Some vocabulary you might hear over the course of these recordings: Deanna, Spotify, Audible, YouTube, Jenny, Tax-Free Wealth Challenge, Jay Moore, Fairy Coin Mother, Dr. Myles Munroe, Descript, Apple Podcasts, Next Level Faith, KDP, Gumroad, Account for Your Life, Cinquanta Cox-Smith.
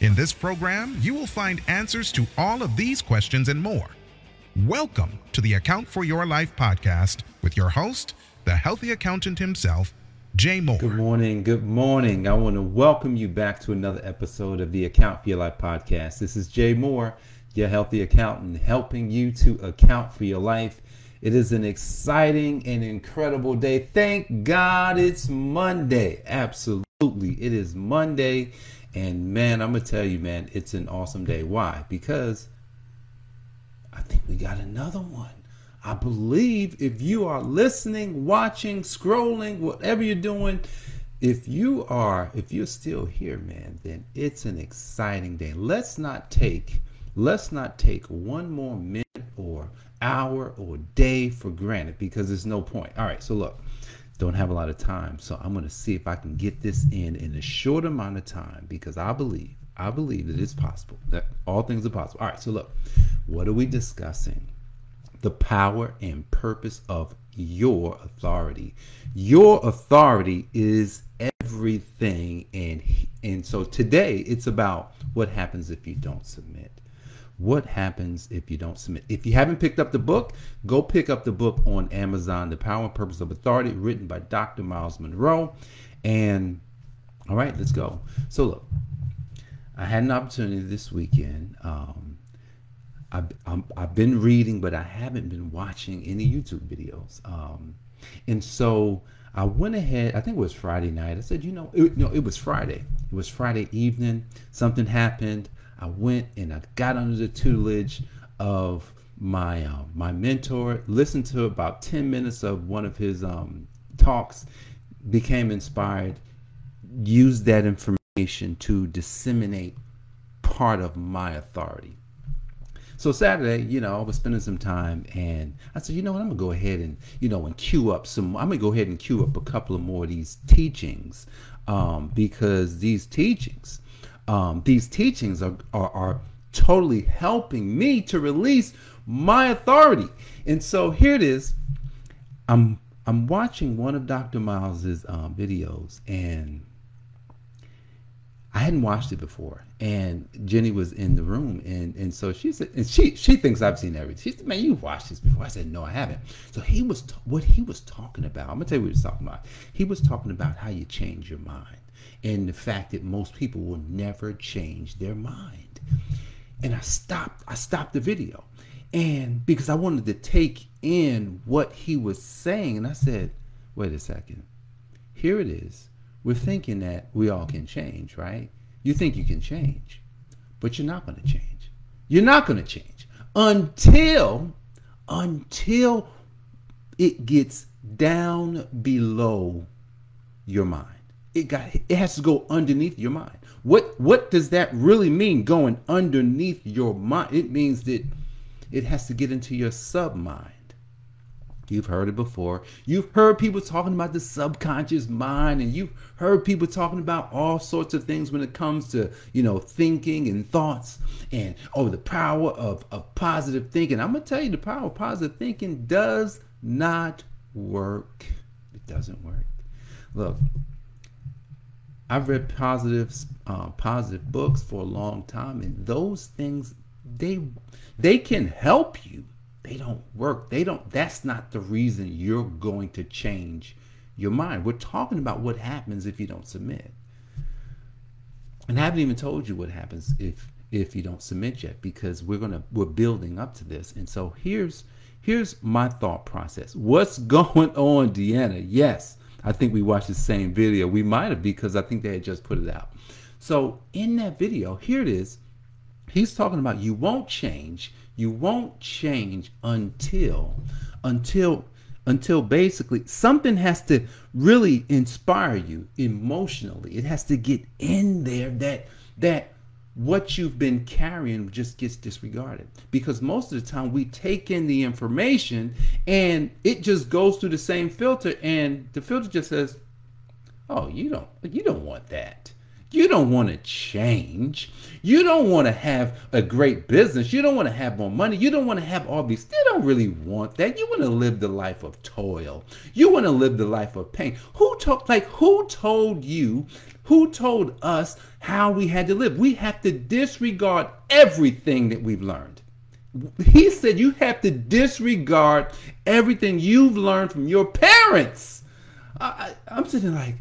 In this program, you will find answers to all of these questions and more. Welcome to the Account for Your Life podcast with your host, the healthy accountant himself, Jay Moore. Good morning. I want to welcome you back to another episode of the Account for Your Life podcast. This is Jay Moore, your healthy accountant, helping you to account for your life. It is an exciting and incredible day. Thank God it's Monday. Absolutely, it is Monday. And man, I'm going to tell you, man, it's an awesome day. Why? Because I think we got another one. I believe if you are listening, watching, scrolling, whatever you're doing, if you're still here, man, then it's an exciting day. Let's not take one more minute or hour or day for granted, because there's no point. All right, so look, don't have a lot of time, so I'm going to see if I can get this in a short amount of time, because I believe that it's possible, that all things are possible. All right, so look, what are we discussing? The power and purpose of your authority. Your authority is everything. And so today it's about what happens if you don't submit. What happens if you don't submit? If you haven't picked up the book, go pick up the book on Amazon, The Power and Purpose of Authority, written by Dr. Myles Munroe. And all right, let's go. So look, I had an opportunity this weekend. I've been reading, but I haven't been watching any YouTube videos. And so I went ahead, I think it was Friday night. I said, it was Friday. It was Friday evening. Something happened. I went and I got under the tutelage of my my mentor, listened to about 10 minutes of one of his talks, became inspired, used that information to disseminate part of my authority. So Saturday, I was spending some time, and I said, I'm going to go ahead and, queue up a couple of more of these teachings, because these teachings are totally helping me to release my authority. And so here it is. I'm watching one of Dr. Myles's videos, and I hadn't watched it before, and Jenny was in the room, and so she said, and she thinks I've seen everything. She said, "Man, you've watched this before." I said, "No, I haven't." So what he was talking about, I'm gonna tell you what he was talking about. He was talking about how you change your mind, and the fact that most people will never change their mind. And I stopped the video, and because I wanted to take in what he was saying, and I said, "Wait a second, here it is. We're thinking that we all can change, right? You think you can change, but you're not going to change. You're not going to change until it gets down below your mind. It has to go underneath your mind. What does that really mean, going underneath your mind? It means that it has to get into your submind. You've heard it before. You've heard people talking about the subconscious mind, and you've heard people talking about all sorts of things when it comes to, thinking and thoughts, and the power of positive thinking. I'm going to tell you, the power of positive thinking does not work. It doesn't work. Look, I've read positive books for a long time, and those things, they can help you. They don't work. That's not the reason you're going to change your mind. We're talking about what happens if you don't submit. And I haven't even told you what happens if you don't submit yet, because we're building up to this. And so here's my thought process. What's going on, Deanna? Yes, I think we watched the same video. We might have, because I think they had just put it out. So in that video, here it is. He's talking about you won't change until basically something has to really inspire you emotionally. It has to get in there, that what you've been carrying just gets disregarded, because most of the time we take in the information and it just goes through the same filter, and the filter just says, oh, you don't want that. You don't want to change. You don't want to have a great business. You don't want to have more money. You don't want to have all these. They don't really want that. You want to live the life of toil. You want to live the life of pain. Who told us how we had to live? We have to disregard everything that we've learned. He said you have to disregard everything you've learned from your parents. I'm sitting there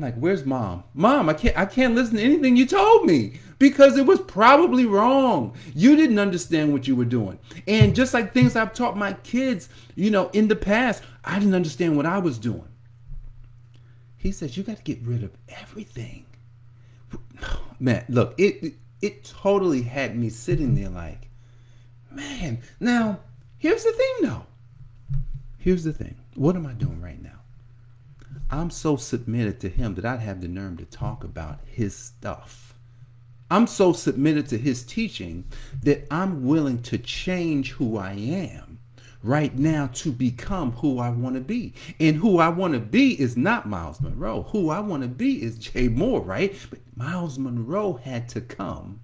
like, where's mom? Mom, I can't listen to anything you told me, because it was probably wrong. You didn't understand what you were doing. And just like things I've taught my kids, in the past, I didn't understand what I was doing. He says, you got to get rid of everything. Man, look, it totally had me sitting there like, man. Now, here's the thing though. Here's the thing. What am I doing right now? I'm so submitted to him that I'd have the nerve to talk about his stuff. I'm so submitted to his teaching that I'm willing to change who I am right now to become who I want to be. And who I want to be is not Myles Munroe. Who I want to be is Jay Moore, right? But Myles Munroe had to come,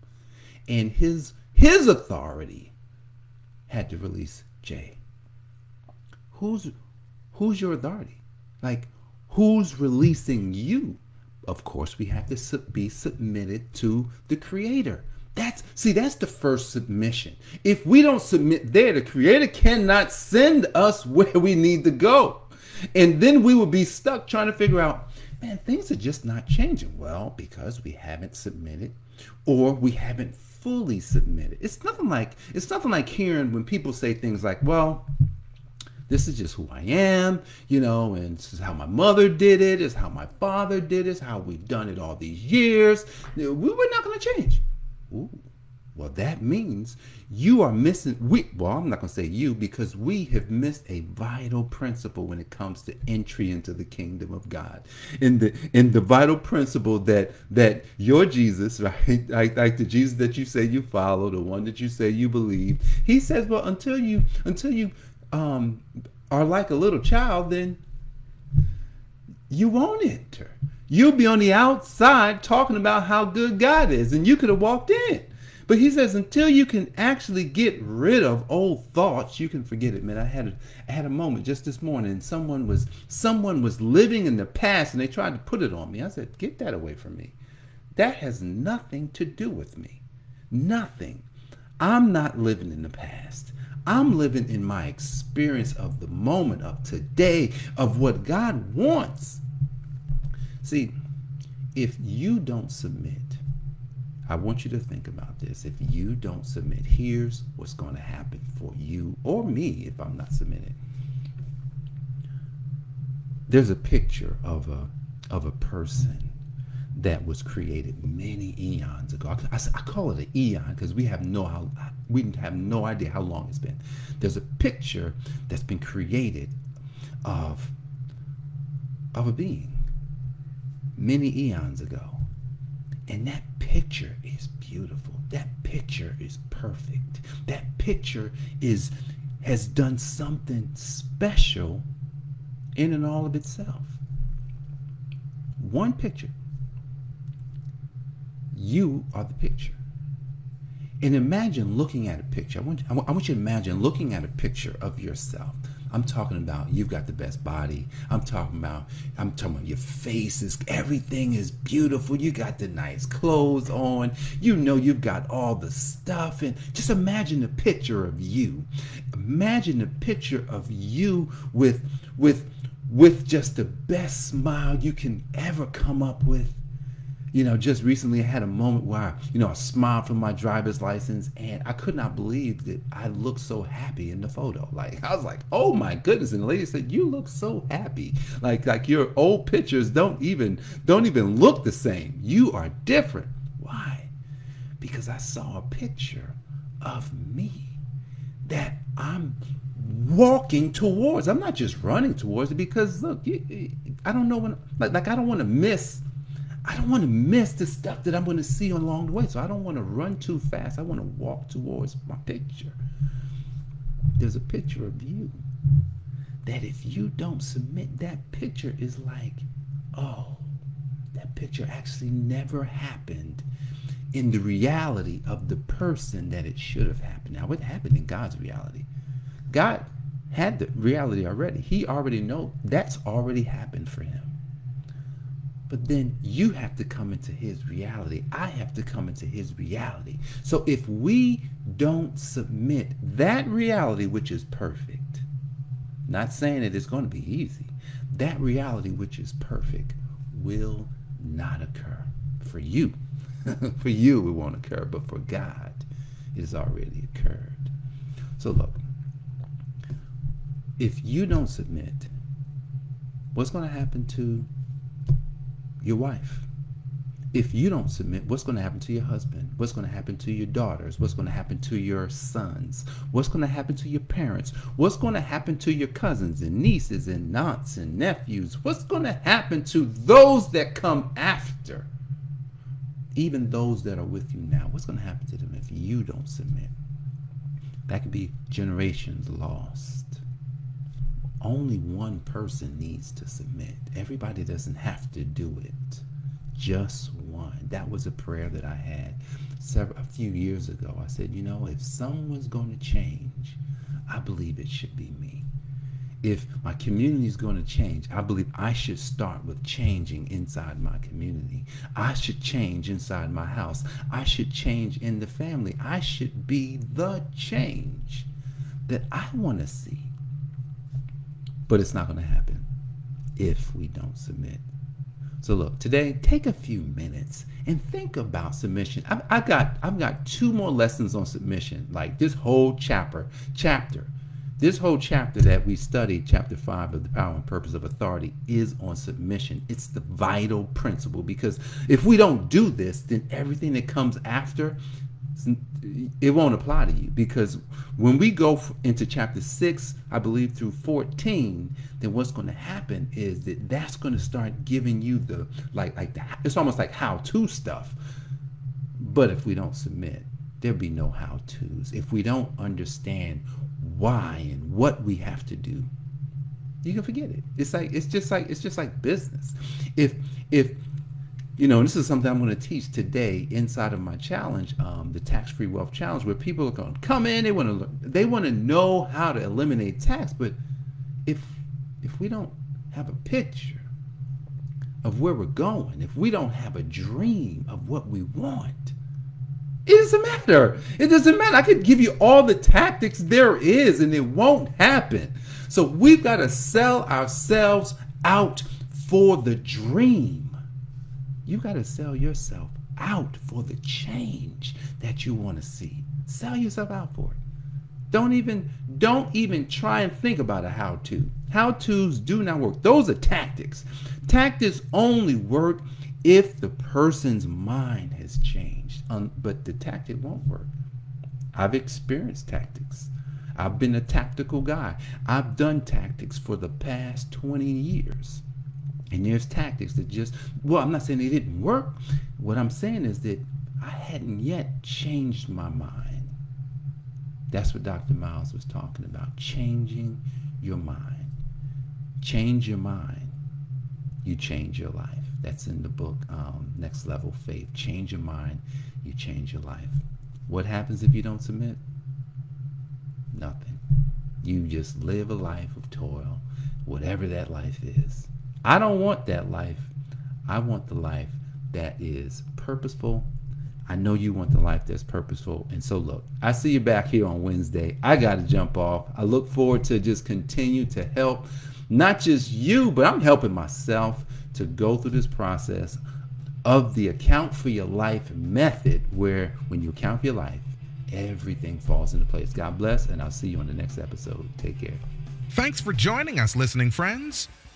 and his authority had to release Jay. Who's your authority? Like, who's releasing you? Of course, we have to be submitted to the Creator. That's the first submission. If we don't submit there, the Creator cannot send us where we need to go. And then we will be stuck trying to figure out, man, things are just not changing. Well, because we haven't submitted, or we haven't fully submitted. It's nothing like hearing when people say things like, well, this is just who I am, and this is how my mother did it. It's how my father did it. It's how we've done it all these years. We were not going to change. Ooh, well, that means you are missing. I'm not going to say you, because we have missed a vital principle when it comes to entry into the kingdom of God. In the vital principle that your Jesus, right, like the Jesus that you say you follow, the one that you say you believe, he says, well, until you are like a little child, then you won't enter. You'll be on the outside talking about how good God is, and you could have walked in. But he says, until you can actually get rid of old thoughts, you can forget it. Man, I had a moment just this morning, and someone was living in the past, and they tried to put it on me. I said, get that away from me. That has nothing to do with me. Nothing. I'm not living in the past. I'm living in my experience of the moment, of today, of what God wants. See, if you don't submit, I want you to think about this. If you don't submit, here's what's going to happen for you or me if I'm not submitted. There's a picture of a person that was created many eons ago. I call it an eon because we have no idea how long it's been. There's a picture that's been created of a being many eons ago. And that picture is beautiful. That picture is perfect. That picture has done something special in and all of itself. One picture. You are the picture. And imagine looking at a picture. I want you to imagine looking at a picture of yourself. I'm talking about you've got the best body. I'm talking about your face is, everything is beautiful. You got the nice clothes on. You've got all the stuff. And just imagine a picture of you. Imagine a picture of you with just the best smile you can ever come up with. Just recently I had a moment where I smiled from my driver's license, and I could not believe that I looked so happy in the photo. Like, I was like, oh my goodness. And the lady said, you look so happy. Like your old pictures don't even look the same. You are different. Why? Because I saw a picture of me that I'm walking towards. I'm not just running towards it, because look, I don't know when, I don't want to miss I don't want to miss the stuff that I'm going to see along the way. So I don't want to run too fast. I want to walk towards my picture. There's a picture of you that if you don't submit, that picture is like, oh, that picture actually never happened in the reality of the person that it should have happened. Now, it happened in God's reality. God had the reality already. He already knows that's already happened for him. But then you have to come into his reality. I have to come into his reality. So if we don't submit that reality, which is perfect, not saying that it's going to be easy, that reality, which is perfect, will not occur for you. For you, it won't occur, but for God, it has already occurred. So look, if you don't submit, what's going to happen to your wife? If you don't submit, what's going to happen to your husband? What's going to happen to your daughters? What's going to happen to your sons? What's going to happen to your parents? What's going to happen to your cousins and nieces and aunts and nephews? What's going to happen to those that come after? Even those that are with you now, what's going to happen to them if you don't submit? That could be generations lost. Only one person needs to submit. Everybody doesn't have to do it. Just one. That was a prayer that I had a few years ago. I said, you know, if someone's going to change, I believe it should be me. If my community is going to change, I believe I should start with changing inside my community. I should change inside my house. I should change in the family. I should be the change that I want to see. But it's not going to happen if we don't submit. So look, today, take a few minutes and think about submission. I've got two more lessons on submission, like this whole chapter. This whole chapter that we studied, chapter 5 of The Power and Purpose of Authority, is on submission. It's the vital principle, because if we don't do this, then everything that comes after, it won't apply to you. Because when we go into chapter 6, I believe through 14, then what's going to happen is that's going to start giving you the, it's almost like how-to stuff. But if we don't submit, there'll be no how-tos. If we don't understand why and what we have to do, you can forget it. It's just like business. If you know, and this is something I'm going to teach today inside of my challenge, the Tax-Free Wealth Challenge, where people are going to come in. They want to know how to eliminate tax. But if we don't have a picture of where we're going, if we don't have a dream of what we want, it doesn't matter. It doesn't matter. I could give you all the tactics there is, and it won't happen. So we've got to sell ourselves out for the dream. You've got to sell yourself out for the change that you want to see. Sell yourself out for it. Don't even try and think about a how-to. How-tos do not work. Those are tactics. Tactics only work if the person's mind has changed, but the tactic won't work. I've experienced tactics. I've been a tactical guy. I've done tactics for the past 20 years. And there's tactics that I'm not saying they didn't work. What I'm saying is that I hadn't yet changed my mind. That's what Dr. Myles was talking about, changing your mind. Change your mind, you change your life. That's in the book, Next Level Faith. Change your mind, you change your life. What happens if you don't submit? Nothing. You just live a life of toil, whatever that life is. I don't want that life. I want the life that is purposeful. I know you want the life that's purposeful. And so look, I see you back here on Wednesday. I got to jump off. I look forward to just continue to help, not just you, but I'm helping myself to go through this process of the Account for Your Life method, where when you account for your life, everything falls into place. God bless, and I'll see you on the next episode. Take care. Thanks for joining us, listening friends.